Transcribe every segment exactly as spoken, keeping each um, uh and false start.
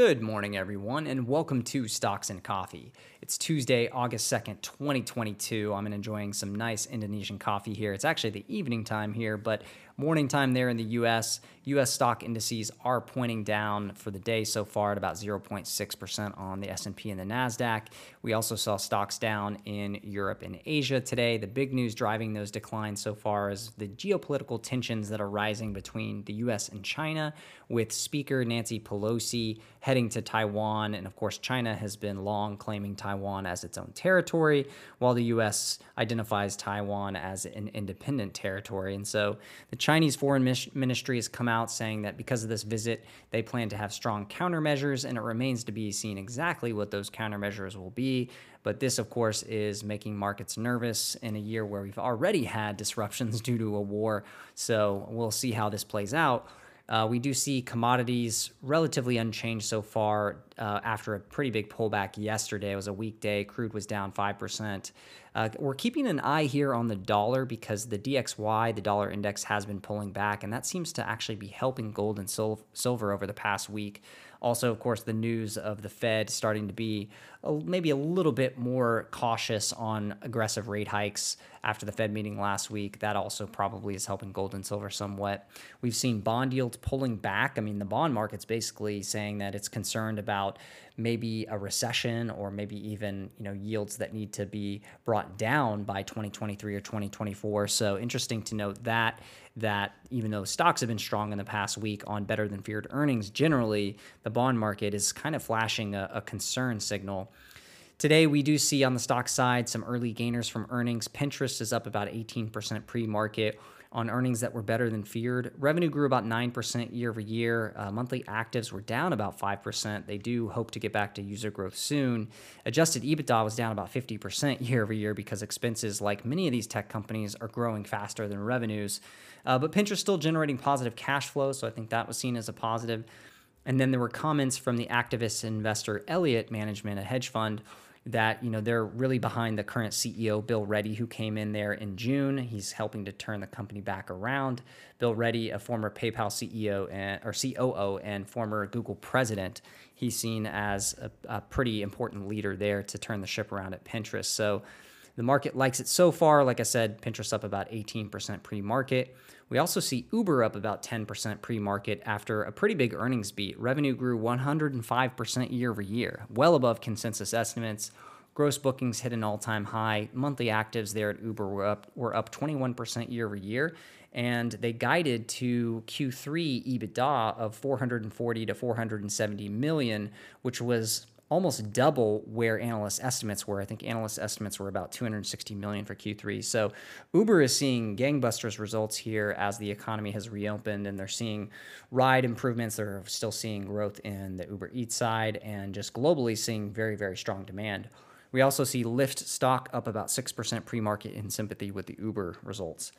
Good morning, everyone, and welcome to Stocks and Coffee. It's Tuesday, August second, twenty twenty-two. I'm enjoying some nice Indonesian coffee here. It's actually the evening time here, but morning time there in the U S. U S stock indices are pointing down for the day so far at about zero point six percent on the S and P and the NASDAQ. We also saw stocks down in Europe and Asia today. The big news driving those declines so far is the geopolitical tensions that are rising between the U S and China, with Speaker Nancy Pelosi heading to Taiwan. And of course, China has been long claiming Taiwan as its own territory, while the U S identifies Taiwan as an independent territory. And so the Chinese Foreign Ministry has come out saying that because of this visit, they plan to have strong countermeasures, and it remains to be seen exactly what those countermeasures will be. But this, of course, is making markets nervous in a year where we've already had disruptions due to a war. So we'll see how this plays out. Uh, we do see commodities relatively unchanged so far uh, after a pretty big pullback yesterday. It was a weak day. Crude was down five percent. Uh, we're keeping an eye here on the dollar because the D X Y, the dollar index, has been pulling back, and that seems to actually be helping gold and sil- silver over the past week. Also, of course, the news of the Fed starting to be a, maybe a little bit more cautious on aggressive rate hikes after the Fed meeting last week. That also probably is helping gold and silver somewhat. We've seen bond yields pulling back. I mean, the bond market's basically saying that it's concerned about maybe a recession, or maybe even, you know, yields that need to be brought down by twenty twenty-three or twenty twenty-four. So interesting to note that, that even though stocks have been strong in the past week on better than feared earnings, generally the bond market is kind of flashing a, a concern signal. Today, we do see on the stock side some early gainers from earnings. Pinterest is up about eighteen percent pre-market on earnings that were better than feared. Revenue grew about nine percent year over year. Uh, monthly actives were down about five percent. They do hope to get back to user growth soon. Adjusted EBITDA was down about fifty percent year over year because expenses, like many of these tech companies, are growing faster than revenues. Uh, but Pinterest still generating positive cash flow, so I think that was seen as a positive. And then there were comments from the activist investor Elliott Management, a hedge fund, that, you know, they're really behind the current C E O, Bill Reddy, who came in there in June. He's helping to turn the company back around. Bill Reddy, a former PayPal C E O and, or C O O and former Google president, he's seen as a, a pretty important leader there to turn the ship around at Pinterest. So the market likes it so far. Like I said, Pinterest up about eighteen percent pre-market. We also see Uber up about ten percent pre-market after a pretty big earnings beat. Revenue grew one hundred five percent year over year, well above consensus estimates. Gross bookings hit an all-time high. Monthly actives there at Uber were up were up twenty-one percent year over year, and they guided to Q three EBITDA of four hundred forty to four hundred seventy million, which was almost double where analyst estimates were. I think analyst estimates were about two hundred sixty million for Q three. So Uber is seeing gangbusters results here as the economy has reopened, and they're seeing ride improvements. They're still seeing growth in the Uber Eats side, and just globally seeing very, very strong demand. We also see Lyft stock up about six percent pre-market in sympathy with the Uber results.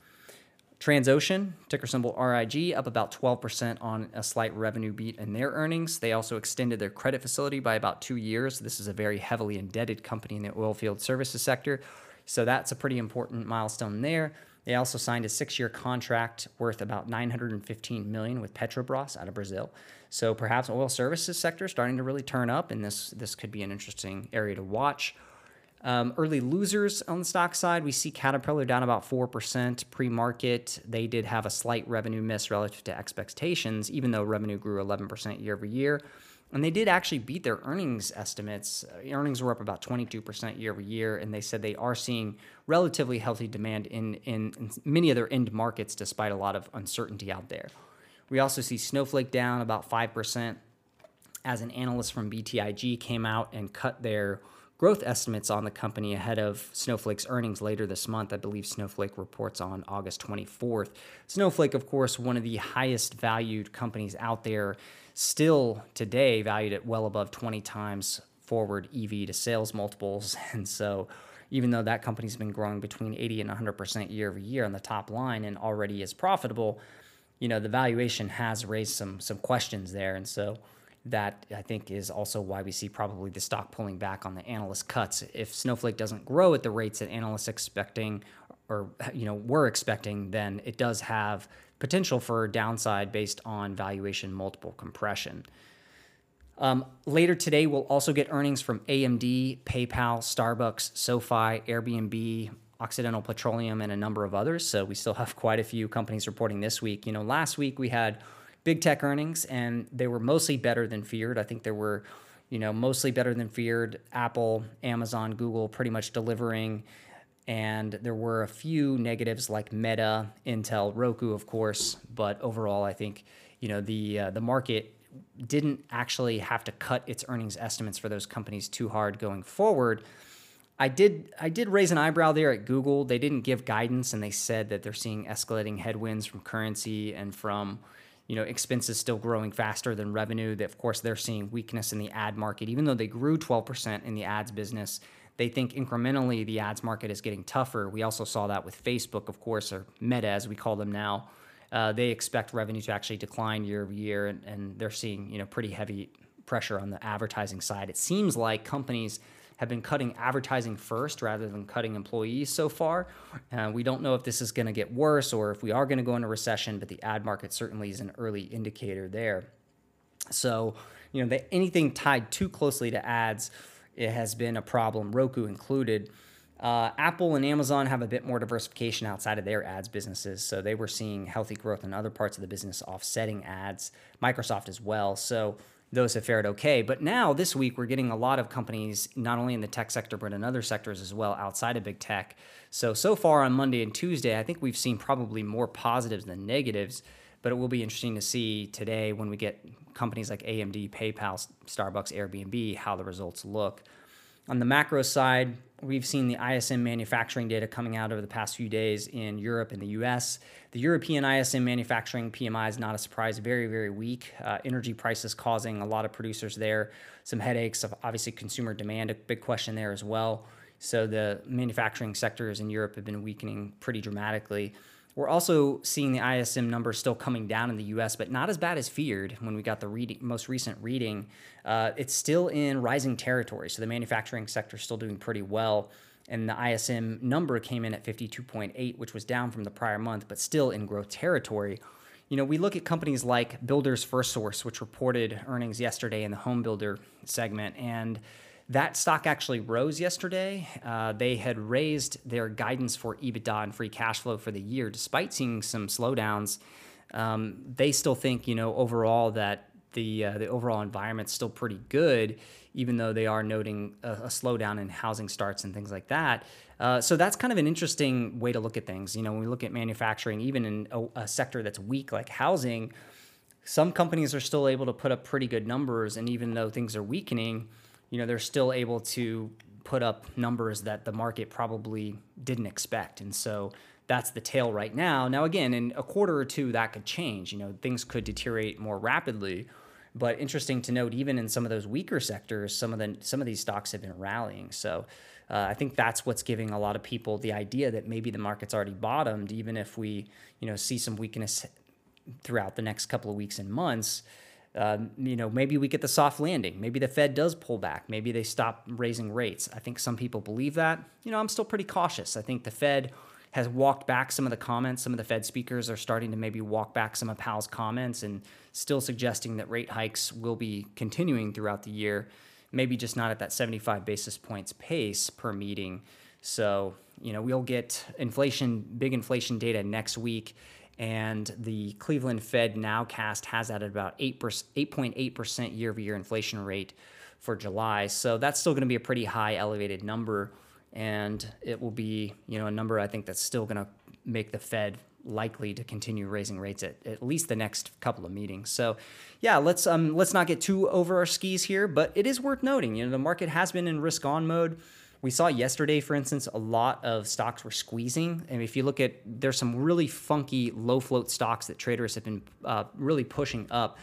Transocean, ticker symbol R I G, up about twelve percent on a slight revenue beat in their earnings. They also extended their credit facility by about two years. This is a very heavily indebted company in the oilfield services sector, so that's a pretty important milestone there. They also signed a six-year contract worth about nine hundred fifteen million dollars with Petrobras out of Brazil. So perhaps oil services sector starting to really turn up, and this, this could be an interesting area to watch. Um, early losers on the stock side, we see Caterpillar down about four percent pre-market. They did have a slight revenue miss relative to expectations, even though revenue grew eleven percent year over year. And they did actually beat their earnings estimates. Earnings were up about twenty-two percent year over year, and they said they are seeing relatively healthy demand in, in, in many other end markets despite a lot of uncertainty out there. We also see Snowflake down about five percent as an analyst from B T I G came out and cut their growth estimates on the company ahead of Snowflake's earnings later this month. I believe Snowflake reports on August twenty-fourth. Snowflake, of course, one of the highest valued companies out there, still today valued at well above twenty times forward E V to sales multiples. And so even though that company's been growing between eighty and one hundred percent year over year on the top line and already is profitable, you know, the valuation has raised some some questions there. And so that, I think, is also why we see probably the stock pulling back on the analyst cuts. If Snowflake doesn't grow at the rates that analysts expecting, or, you know, were expecting, then it does have potential for downside based on valuation multiple compression. Um, later today, we'll also get earnings from A M D, PayPal, Starbucks, SoFi, Airbnb, Occidental Petroleum, and a number of others. So we still have quite a few companies reporting this week. You know, last week we had big tech earnings, and they were mostly better than feared. I think there were, you know, mostly better than feared. Apple, Amazon, Google pretty much delivering. And there were a few negatives like Meta, Intel, Roku, of course. But overall, I think, you know, the uh, the market didn't actually have to cut its earnings estimates for those companies too hard going forward. I did I did raise an eyebrow there at Google. They didn't give guidance, and they said that they're seeing escalating headwinds from currency and from, you know, expenses still growing faster than revenue. That, of course, they're seeing weakness in the ad market. Even though they grew twelve percent in the ads business, they think incrementally the ads market is getting tougher. We also saw that with Facebook, of course, or Meta, as we call them now. Uh, they expect revenue to actually decline year over year, and, and they're seeing, you know, pretty heavy pressure on the advertising side. It seems like companies have been cutting advertising first rather than cutting employees so far. Uh, we don't know if this is going to get worse or if we are going to go into recession, but the ad market certainly is an early indicator there. So, you know, the, anything tied too closely to ads, it has been a problem, Roku included. Uh, Apple and Amazon have a bit more diversification outside of their ads businesses, so they were seeing healthy growth in other parts of the business offsetting ads, Microsoft as well, so those have fared okay. But now, this week, we're getting a lot of companies, not only in the tech sector, but in other sectors as well, outside of big tech. So, so far on Monday and Tuesday, I think we've seen probably more positives than negatives, but it will be interesting to see today when we get companies like A M D, PayPal, Starbucks, Airbnb, how the results look. On the macro side, we've seen the I S M manufacturing data coming out over the past few days in Europe and the U S. The European I S M manufacturing P M I is not a surprise, very, very weak. Uh, energy prices causing a lot of producers there some headaches. Obviously, consumer demand, a big question there as well. So the manufacturing sectors in Europe have been weakening pretty dramatically. We're also seeing the I S M numbers still coming down in the U S, but not as bad as feared when we got the reading, most recent reading. Uh, it's still in rising territory, so the manufacturing sector is still doing pretty well. And the I S M number came in at fifty-two point eight, which was down from the prior month, but still in growth territory. You know, we look at companies like Builders First Source, which reported earnings yesterday in the home builder segment, and that stock actually rose yesterday. Uh, they had raised their guidance for EBITDA and free cash flow for the year, despite seeing some slowdowns. Um, they still think, you know, overall that the uh, the overall environment's still pretty good, even though they are noting a, a slowdown in housing starts and things like that. Uh, so that's kind of an interesting way to look at things. You know, when we look at manufacturing, even in a, a sector that's weak like housing, some companies are still able to put up pretty good numbers, and even though things are weakening, you know, they're still able to put up numbers that the market probably didn't expect. And so that's the tail right now. Now, again, in a quarter or two, that could change. You know, things could deteriorate more rapidly. But interesting to note, even in some of those weaker sectors, some of the some of these stocks have been rallying. So uh, I think that's what's giving a lot of people the idea that maybe the market's already bottomed, even if we, you know, see some weakness throughout the next couple of weeks and months. Um, you know, maybe we get the soft landing. Maybe the Fed does pull back. Maybe they stop raising rates. I think some people believe that. You know, I'm still pretty cautious. I think the Fed has walked back some of the comments. Some of the Fed speakers are starting to maybe walk back some of Powell's comments and still suggesting that rate hikes will be continuing throughout the year, maybe just not at that seventy-five basis points pace per meeting. So, you know, we'll get inflation, big inflation data next week. And the Cleveland Fed nowcast has that at about eight point eight percent year-over-year inflation rate for July. So that's still going to be a pretty high, elevated number. And it will be, you know, a number I think that's still going to make the Fed likely to continue raising rates at at least the next couple of meetings. So, yeah, let's um let's not get too over our skis here. But it is worth noting, you know, the market has been in risk-on mode. We saw yesterday, for instance, a lot of stocks were squeezing. And if you look at, there's some really funky low float stocks that traders have been uh, really pushing up.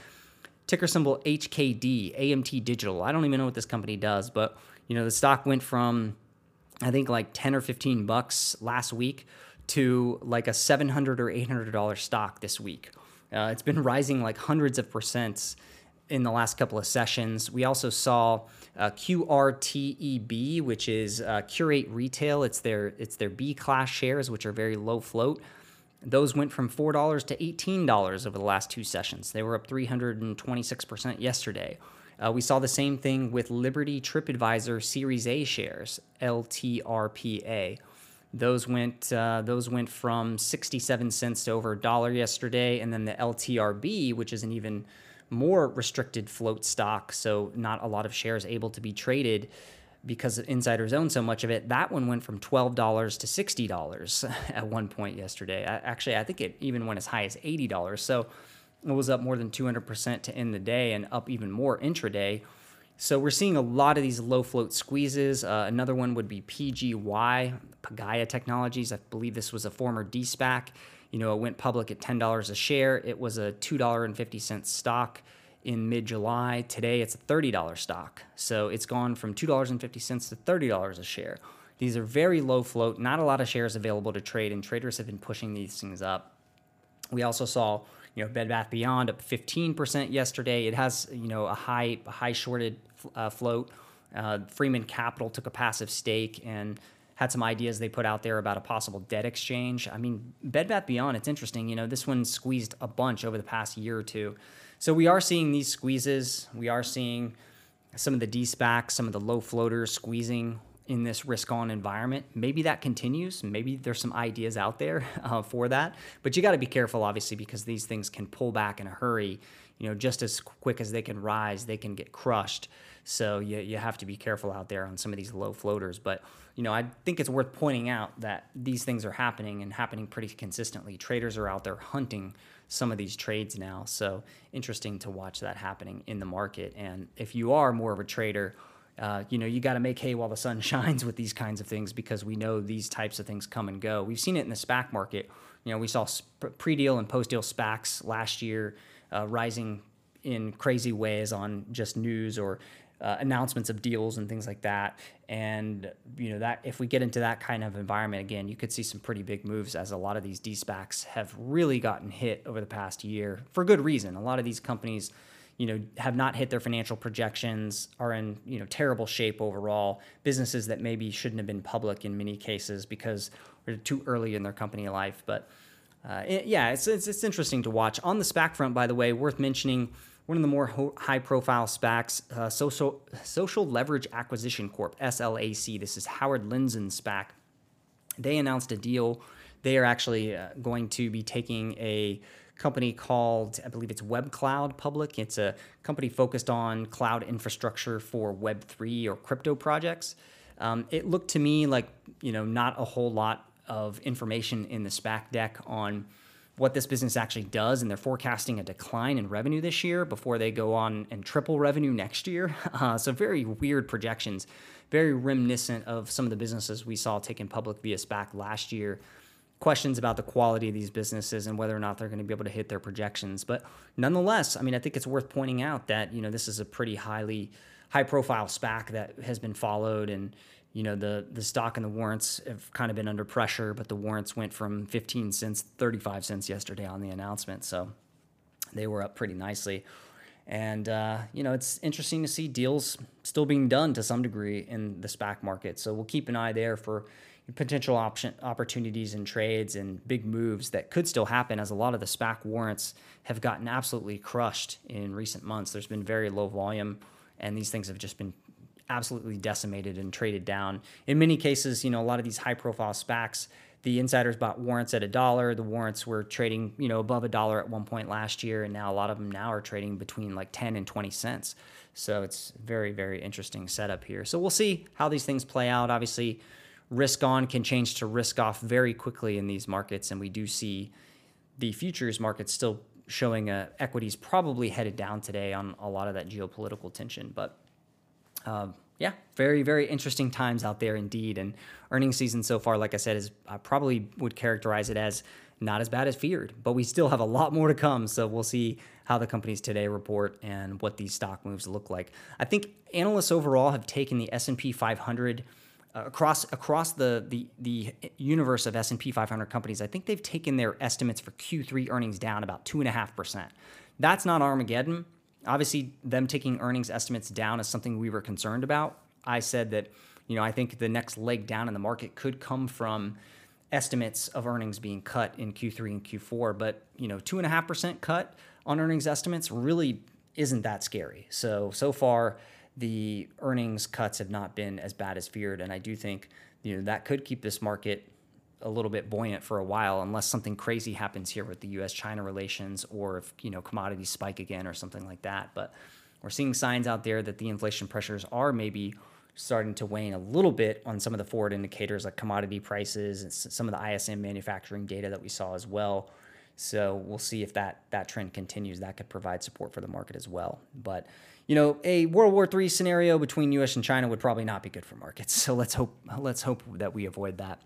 Ticker symbol H K D, A M T Digital. I don't even know what this company does, but you know, the stock went from, I think, like ten or fifteen bucks last week to like a seven hundred or eight hundred dollar stock this week. Uh, it's been rising like hundreds of percents in the last couple of sessions. We also saw uh, Q R T E B, which is uh, Curate Retail. It's their it's their B-class shares, which are very low float. Those went from four dollars to eighteen dollars over the last two sessions. They were up three hundred twenty-six percent yesterday. Uh, we saw the same thing with Liberty TripAdvisor Series A shares, L T R P A. Those went uh, those went from sixty-seven cents to over a dollar yesterday, and then the L T R B, which is an even more restricted float stock, so not a lot of shares able to be traded because insiders own so much of it. That one went from twelve dollars to sixty dollars at one point yesterday. I, actually, I think it even went as high as eighty dollars. So it was up more than two hundred percent to end the day and up even more intraday. So we're seeing a lot of these low float squeezes. Uh, another one would be P G Y, Pagaya Technologies. I believe this was a former D SPAC. You know, it went public at ten dollars a share. It was a two dollars and fifty cents stock in mid-July. Today, it's a thirty dollars stock. So it's gone from two dollars and fifty cents to thirty dollars a share. These are very low float, not a lot of shares available to trade, and traders have been pushing these things up. We also saw, you know, Bed Bath Beyond up fifteen percent yesterday. It has, you know, a high, high shorted uh, float. Uh, Freeman Capital took a passive stake and had some ideas they put out there about a possible debt exchange. I mean, Bed Bath Beyond, it's interesting. You know, this one squeezed a bunch over the past year or two. So we are seeing these squeezes. We are seeing some of the D SPACs, some of the low floaters squeezing in this risk-on environment. Maybe that continues. Maybe there's some ideas out there uh, for that. But you got to be careful, obviously, because these things can pull back in a hurry. You know, just as quick as they can rise, they can get crushed. So you, you have to be careful out there on some of these low floaters. But, you know, I think it's worth pointing out that these things are happening and happening pretty consistently. Traders are out there hunting some of these trades now. So interesting to watch that happening in the market. And if you are more of a trader, Uh, you know, you got to make hay while the sun shines with these kinds of things, because we know these types of things come and go. We've seen it in the SPAC market. You know, we saw pre-deal and post-deal SPACs last year uh, rising in crazy ways on just news or uh, announcements of deals and things like that. And, you know, that if we get into that kind of environment again, you could see some pretty big moves, as a lot of these D SPACs have really gotten hit over the past year for good reason. A lot of these companies, you know, have not hit their financial projections, are in, you know, terrible shape overall, businesses that maybe shouldn't have been public in many cases because they're too early in their company life. But uh, it, yeah, it's, it's it's interesting to watch. On the SPAC front, by the way, worth mentioning, one of the more ho- high-profile SPACs, uh, Social, Social Leverage Acquisition Corp, S L A C. This is Howard Lindzen's SPAC. They announced a deal. They are actually uh, going to be taking a company called, I believe it's WebCloud Public. It's a company focused on cloud infrastructure for Web three or crypto projects. Um, it looked to me like, you know, not a whole lot of information in the SPAC deck on what this business actually does, and they're forecasting a decline in revenue this year before they go on and triple revenue next year. Uh, so very weird projections, very reminiscent of some of the businesses we saw taken public via SPAC last year. Questions about the quality of these businesses and whether or not they're going to be able to hit their projections. But nonetheless, I mean, I think it's worth pointing out that, you know, this is a pretty highly high profile SPAC that has been followed, and, you know, the, the stock and the warrants have kind of been under pressure, but the warrants went from fifteen cents, to thirty-five cents yesterday on the announcement. So they were up pretty nicely. And, uh, you know, it's interesting to see deals still being done to some degree in the SPAC market. So we'll keep an eye there for potential option opportunities and trades and big moves that could still happen, as a lot of the SPAC warrants have gotten absolutely crushed in recent months. There's been very low volume, and these things have just been absolutely decimated and traded down. In many cases, you know, a lot of these high-profile SPACs, the insiders bought warrants at a dollar. The warrants were trading, you know, above a dollar at one point last year, and now a lot of them now are trading between like ten and twenty cents. So it's very, very interesting setup here. So we'll see how these things play out. Obviously, risk on can change to risk off very quickly in these markets, and we do see the futures markets still showing uh, equities probably headed down today on a lot of that geopolitical tension. But uh, yeah, very, very interesting times out there indeed. And earnings season so far, like I said, is I probably would characterize it as not as bad as feared, but we still have a lot more to come. So we'll see how the companies today report and what these stock moves look like. I think analysts overall have taken the S and P five hundred Across across the, the the universe of S and P five hundred companies, I think they've taken their estimates for Q three earnings down about two point five percent. That's not Armageddon. Obviously, them taking earnings estimates down is something we were concerned about. I said that, you know, I think the next leg down in the market could come from estimates of earnings being cut in Q three and Q four. But, you know, two point five percent cut on earnings estimates really isn't that scary. So, so far, the earnings cuts have not been as bad as feared. And I do think, you know, that could keep this market a little bit buoyant for a while, unless something crazy happens here with the U S China relations, or if, you know, commodities spike again or something like that. But we're seeing signs out there that the inflation pressures are maybe starting to wane a little bit on some of the forward indicators like commodity prices and some of the I S M manufacturing data that we saw as well. So we'll see if that that trend continues. That could provide support for the market as well. But, you know, a World War Three scenario between U S and China would probably not be good for markets. So let's hope let's hope that we avoid that.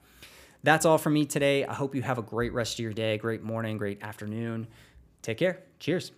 That's all for me today. I hope you have a great rest of your day, great morning, great afternoon. Take care. Cheers.